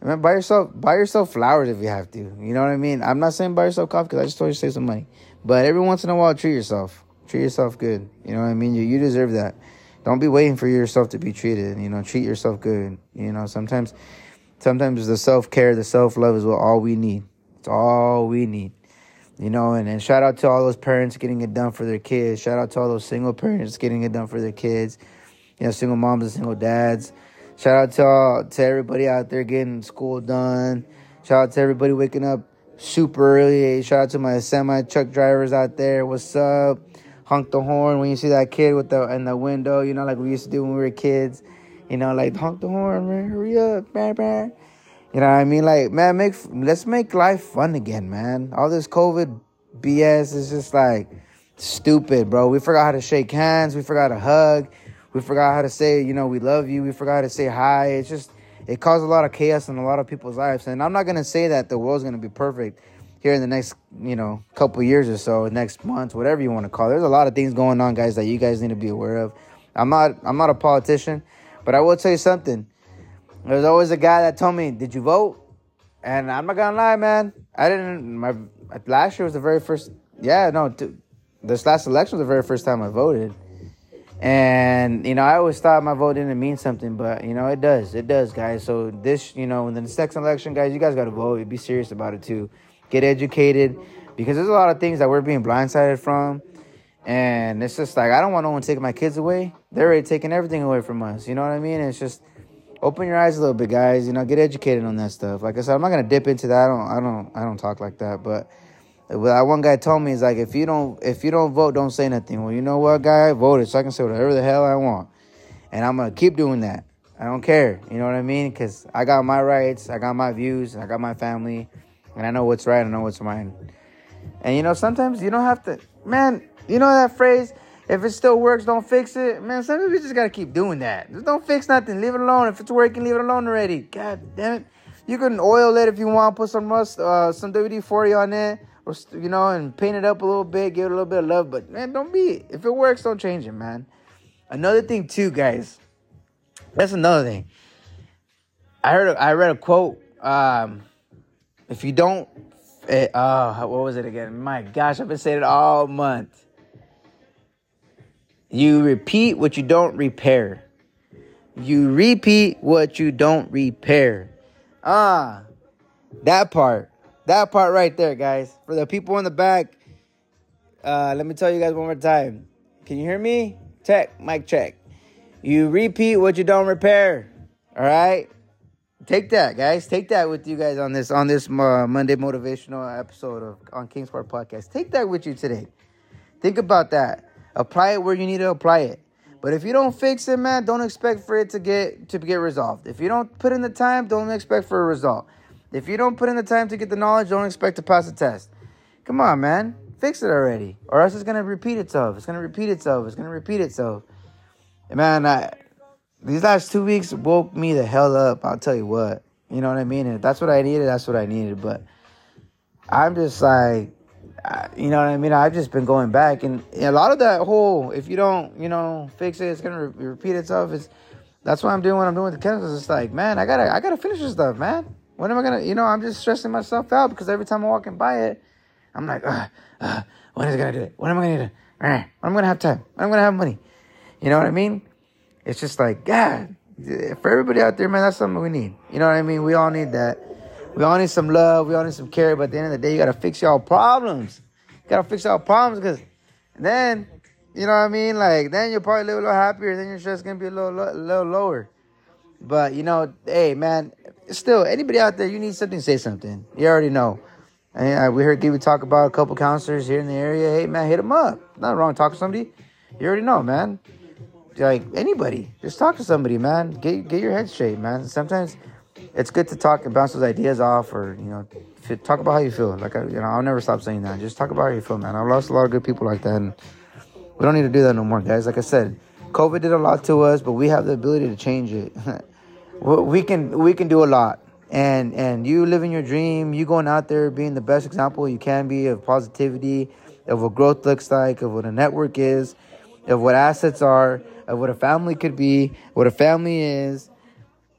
Remember, buy yourself flowers if you have to. You know what I mean? I'm not saying buy yourself coffee, because I just told you to save some money. But every once in a while, treat yourself. Treat yourself good. You know what I mean? You deserve that. Don't be waiting for yourself to be treated, you know. Treat yourself good, you know. Sometimes the self-care, the self-love is all we need. It's all we need, you know. And shout out to all those parents getting it done for their kids. Shout out to all those single parents getting it done for their kids. You know, single moms and single dads. Shout out to everybody out there getting school done. Shout out to everybody waking up super early. Shout out to my semi-truck drivers out there. What's up? Honk the horn when you see that kid in the window, you know, like we used to do when we were kids. You know, like, honk the horn, man, hurry up, bam, bam. You know what I mean? Like, man, let's make life fun again, man. All this COVID BS is just, like, stupid, bro. We forgot how to shake hands. We forgot to hug. We forgot how to say, you know, we love you. We forgot how to say hi. It's just, it caused a lot of chaos in a lot of people's lives. And I'm not going to say that the world's going to be perfect here in the next, you know, couple years or so, next month, whatever you want to call it. There's a lot of things going on, guys, that you guys need to be aware of. I'm not a politician, but I will tell you something. There's always a guy that told me, did you vote? And I'm not gonna lie, man, I didn't. Last year was the very first. Yeah, no, this last election was the very first time I voted. And, you know, I always thought my vote didn't mean something, but, you know, it does, guys. So this, you know, in the next election, guys, you guys gotta vote. Be serious about it too. Get educated, because there's a lot of things that we're being blindsided from. And it's just like, I don't want no one taking my kids away. They're already taking everything away from us. You know what I mean? It's just, open your eyes a little bit, guys. You know, get educated on that stuff. Like I said, I'm not going to dip into that. I don't talk like that. But that one guy told me, he's like, if you don't vote, don't say nothing. Well, you know what, guy? I voted, so I can say whatever the hell I want. And I'm going to keep doing that. I don't care. You know what I mean? Because I got my rights. I got my views. And I got my family. And I know what's right, I know what's mine. And, you know, sometimes you don't have to... Man, you know that phrase, if it still works, don't fix it? Man, sometimes we just got to keep doing that. Just don't fix nothing. Leave it alone. If it's working, leave it alone already. God damn it. You can oil it if you want, put some rust, some WD-40 on it, or, you know, and paint it up a little bit, give it a little bit of love. But, man, don't be, if it works, don't change it, man. Another thing, too, guys. That's another thing. I read a quote. If you don't, what was it again? My gosh, I've been saying it all month. You repeat what you don't repair. You repeat what you don't repair. That part right there, guys. For the people in the back, let me tell you guys one more time. Can you hear me? Check, mic check. You repeat what you don't repair. All right? Take that, guys. Take that with you guys on this Monday motivational episode on Kings Court Podcast. Take that with you today. Think about that. Apply it where you need to apply it. But if you don't fix it, man, don't expect for it to get resolved. If you don't put in the time, don't expect for a result. If you don't put in the time to get the knowledge, don't expect to pass the test. Come on, man. Fix it already. Or else it's going to repeat itself. It's going to repeat itself. It's going to repeat itself. And man, these last 2 weeks woke me the hell up. I'll tell you what. You know what I mean? If that's what I needed, that's what I needed. But I'm just like, you know what I mean? I've just been going back. And a lot of that whole, if you don't, you know, fix it, it's going to repeat itself. That's why I'm doing what I'm doing with the chemicals. It's like, man, I gotta finish this stuff, man. When am I going to, you know, I'm just stressing myself out because every time I'm walking by it, I'm like, when is it going to do it? When am I going to do it? When am I going to have time? When am I going to have money? You know what I mean? It's just like, God, for everybody out there, man, that's something we need. You know what I mean? We all need that. We all need some love. We all need some care. But at the end of the day, you got to fix y'all problems. You got to fix y'all problems because then, you know what I mean? Like, then you'll probably live a little happier. Then your stress is going to be a little lower. But, you know, hey, man, still, anybody out there, you need something, say something. You already know. And we heard Dee talk about a couple counselors here in the area. Hey, man, hit them up. Nothing wrong talking to somebody. You already know, man. Like, anybody. Just talk to somebody, man. Get your head straight, man. Sometimes it's good to talk and bounce those ideas off, or, you know, talk about how you feel. Like, you know, I'll never stop saying that. Just talk about how you feel, man. I've lost a lot of good people like that, and we don't need to do that no more, guys. Like I said, COVID did a lot to us, but we have the ability to change it. We can do a lot. And you living your dream, you going out there being the best example you can be of positivity, of what growth looks like, of what a network is, of what assets are, of what a family could be, what a family is.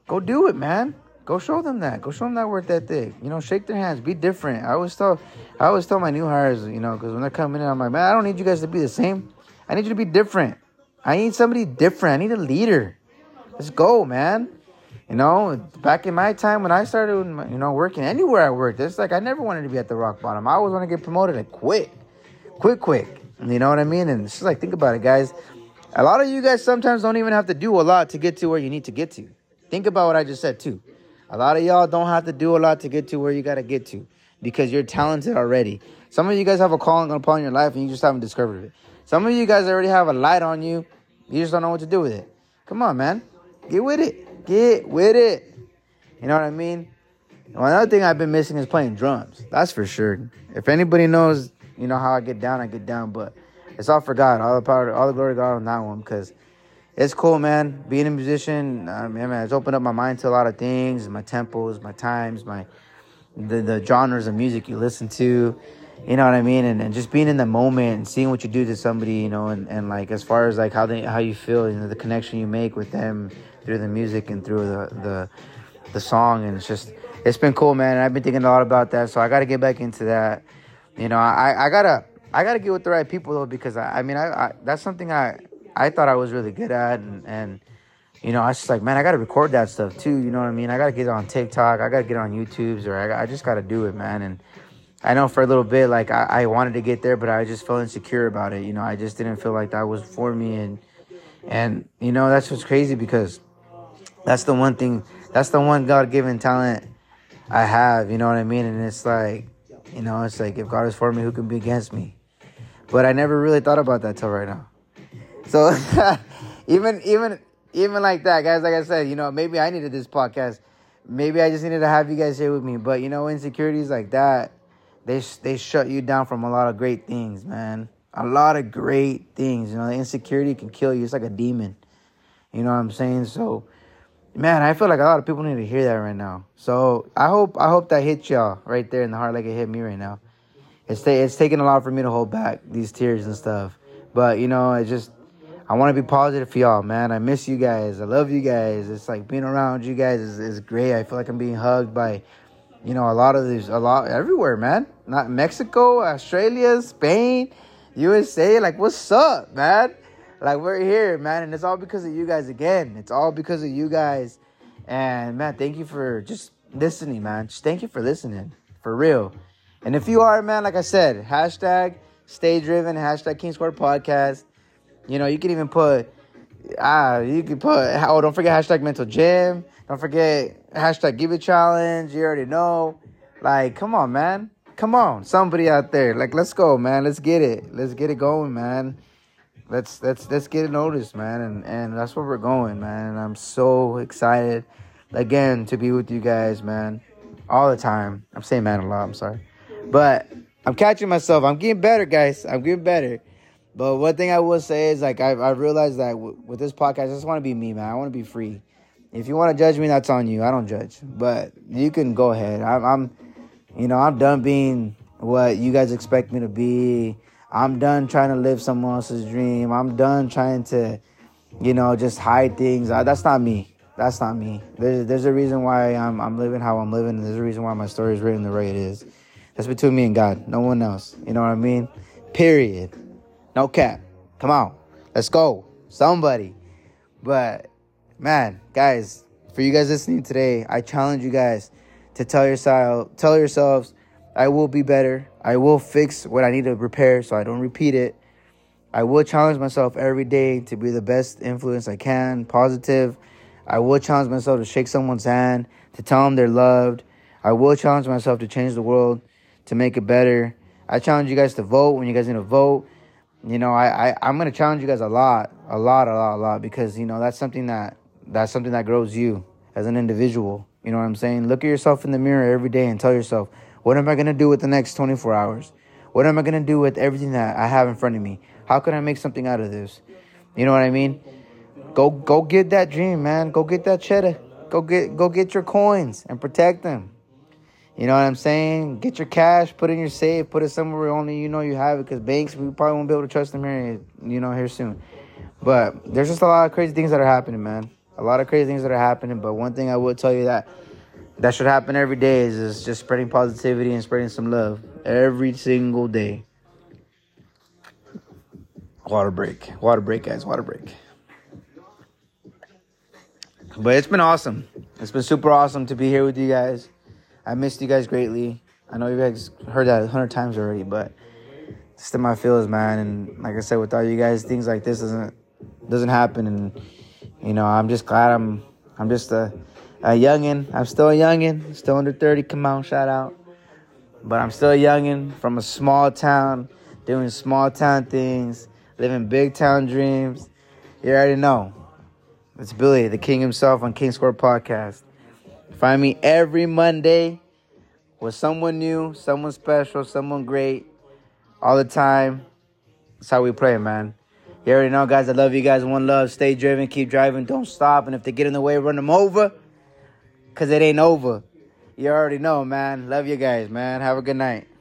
Go do it, man. Go show them that. Go show them that work ethic. You know, shake their hands. Be different. I always tell my new hires, you know, because when they're coming in, I'm like, man, I don't need you guys to be the same. I need you to be different. I need somebody different. I need a leader. Let's go, man. You know, back in my time when I started, you know, working anywhere I worked, it's like I never wanted to be at the rock bottom. I always want to get promoted like quick. You know what I mean? And it's just like, think about it, guys. A lot of you guys sometimes don't even have to do a lot to get to where you need to get to. Think about what I just said, too. A lot of y'all don't have to do a lot to get to where you got to get to because you're talented already. Some of you guys have a calling upon your life and you just haven't discovered it. Some of you guys already have a light on you. You just don't know what to do with it. Come on, man. Get with it. Get with it. You know what I mean? Well, another thing I've been missing is playing drums. That's for sure. If anybody knows, you know, how I get down. But it's all for God. All the power, all the glory to God on that one. Because it's cool, man. Being a musician, man, it's opened up my mind to a lot of things. My tempos, my times, the genres of music you listen to. You know what I mean? And just being in the moment and seeing what you do to somebody, you know, and like as far as like how you feel, you know, the connection you make with them through the music and through the song. And it's been cool, man. And I've been thinking a lot about that. So I got to get back into that. You know, I gotta get with the right people, though, because I mean, that's something I thought I was really good at. And, you know, I was just like, man, I got to record that stuff, too. You know what I mean? I got to get on TikTok. I got to get on YouTube's, or I just got to do it, man. And I know for a little bit, like, I wanted to get there, but I just felt insecure about it. You know, I just didn't feel like that was for me. And you know, that's what's crazy, because that's the one thing, that's the one God-given talent I have. You know what I mean? And it's like, you know, it's like, if God is for me, who can be against me? But I never really thought about that till right now. So even like that, guys, like I said, you know, maybe I needed this podcast. Maybe I just needed to have you guys here with me. But, you know, insecurities like that, they shut you down from a lot of great things, man. A lot of great things. You know, the insecurity can kill you. It's like a demon. You know what I'm saying? So Man, I feel like a lot of people need to hear that right now. So I hope that hits y'all right there in the heart like it hit me right now. It's taking a lot for me to hold back these tears and stuff. But, you know, I want to be positive for y'all, man. I miss you guys. I love you guys. It's like being around you guys is great. I feel like I'm being hugged by, you know, a lot everywhere, man. Not Mexico, Australia, Spain, USA. Like, what's up, man? Like, we're here, man. And it's all because of you guys again. It's all because of you guys. And, man, thank you for just listening, man. Just thank you for listening. For real. And if you are, man, like I said, #StayDriven, #KingsCourtPodcast. You know, you can even put, don't forget #MentalGym. Don't forget #GiveItChallenge. You already know. Like, come on, man. Come on. Somebody out there. Like, let's go, man. Let's get it. Let's get it going, man. Let's get it noticed, man. And that's where we're going, man. And I'm so excited, again, to be with you guys, man. All the time. I'm saying man a lot. I'm sorry. But I'm catching myself. I'm getting better, guys. I'm getting better. But one thing I will say is, like, I realized that with this podcast, I just want to be me, man. I want to be free. If you want to judge me, that's on you. I don't judge. But you can go ahead. I'm done being what you guys expect me to be. I'm done trying to live someone else's dream. I'm done trying to, you know, just hide things. That's not me. That's not me. There's a reason why I'm living how I'm living. And there's a reason why my story is written the way it is. That's between me and God. No one else. You know what I mean? Period. No cap. Come on. Let's go. Somebody. But, man, guys, for you guys listening today, I challenge you guys to tell yourselves, I will be better. I will fix what I need to repair so I don't repeat it. I will challenge myself every day to be the best influence I can, positive. I will challenge myself to shake someone's hand, to tell them they're loved. I will challenge myself to change the world, to make it better. I challenge you guys to vote when you guys need to vote. You know, I'm going to challenge you guys a lot, because, you know, that's something that grows you as an individual. You know what I'm saying? Look at yourself in the mirror every day and tell yourself, what am I going to do with the next 24 hours? What am I going to do with everything that I have in front of me? How can I make something out of this? You know what I mean? Go get that dream, man. Go get that cheddar. Go get your coins and protect them. You know what I'm saying? Get your cash, put it in your safe, put it somewhere where only you know you have it, because banks, we probably won't be able to trust them here soon. But there's just a lot of crazy things that are happening, man. A lot of crazy things that are happening. But one thing I will tell you that should happen every day is just spreading positivity and spreading some love every single day. Water break, guys. Water break. But it's been awesome. It's been super awesome to be here with you guys. I missed you guys greatly. I know you guys heard that 100 times already, but it's in my feels, man. And like I said, without you guys, things like this doesn't happen. And, you know, I'm just glad I'm just a youngin'. I'm still a youngin', still under 30. Come on, shout out. But I'm still a youngin' from a small town, doing small town things, living big town dreams. You already know. It's Billy, the king himself, on Kings Court Podcast. Find me every Monday with someone new, someone special, someone great, all the time. That's how we play, man. You already know, guys. I love you guys. One love. Stay driven. Keep driving. Don't stop. And if they get in the way, run them over, because it ain't over. You already know, man. Love you guys, man. Have a good night.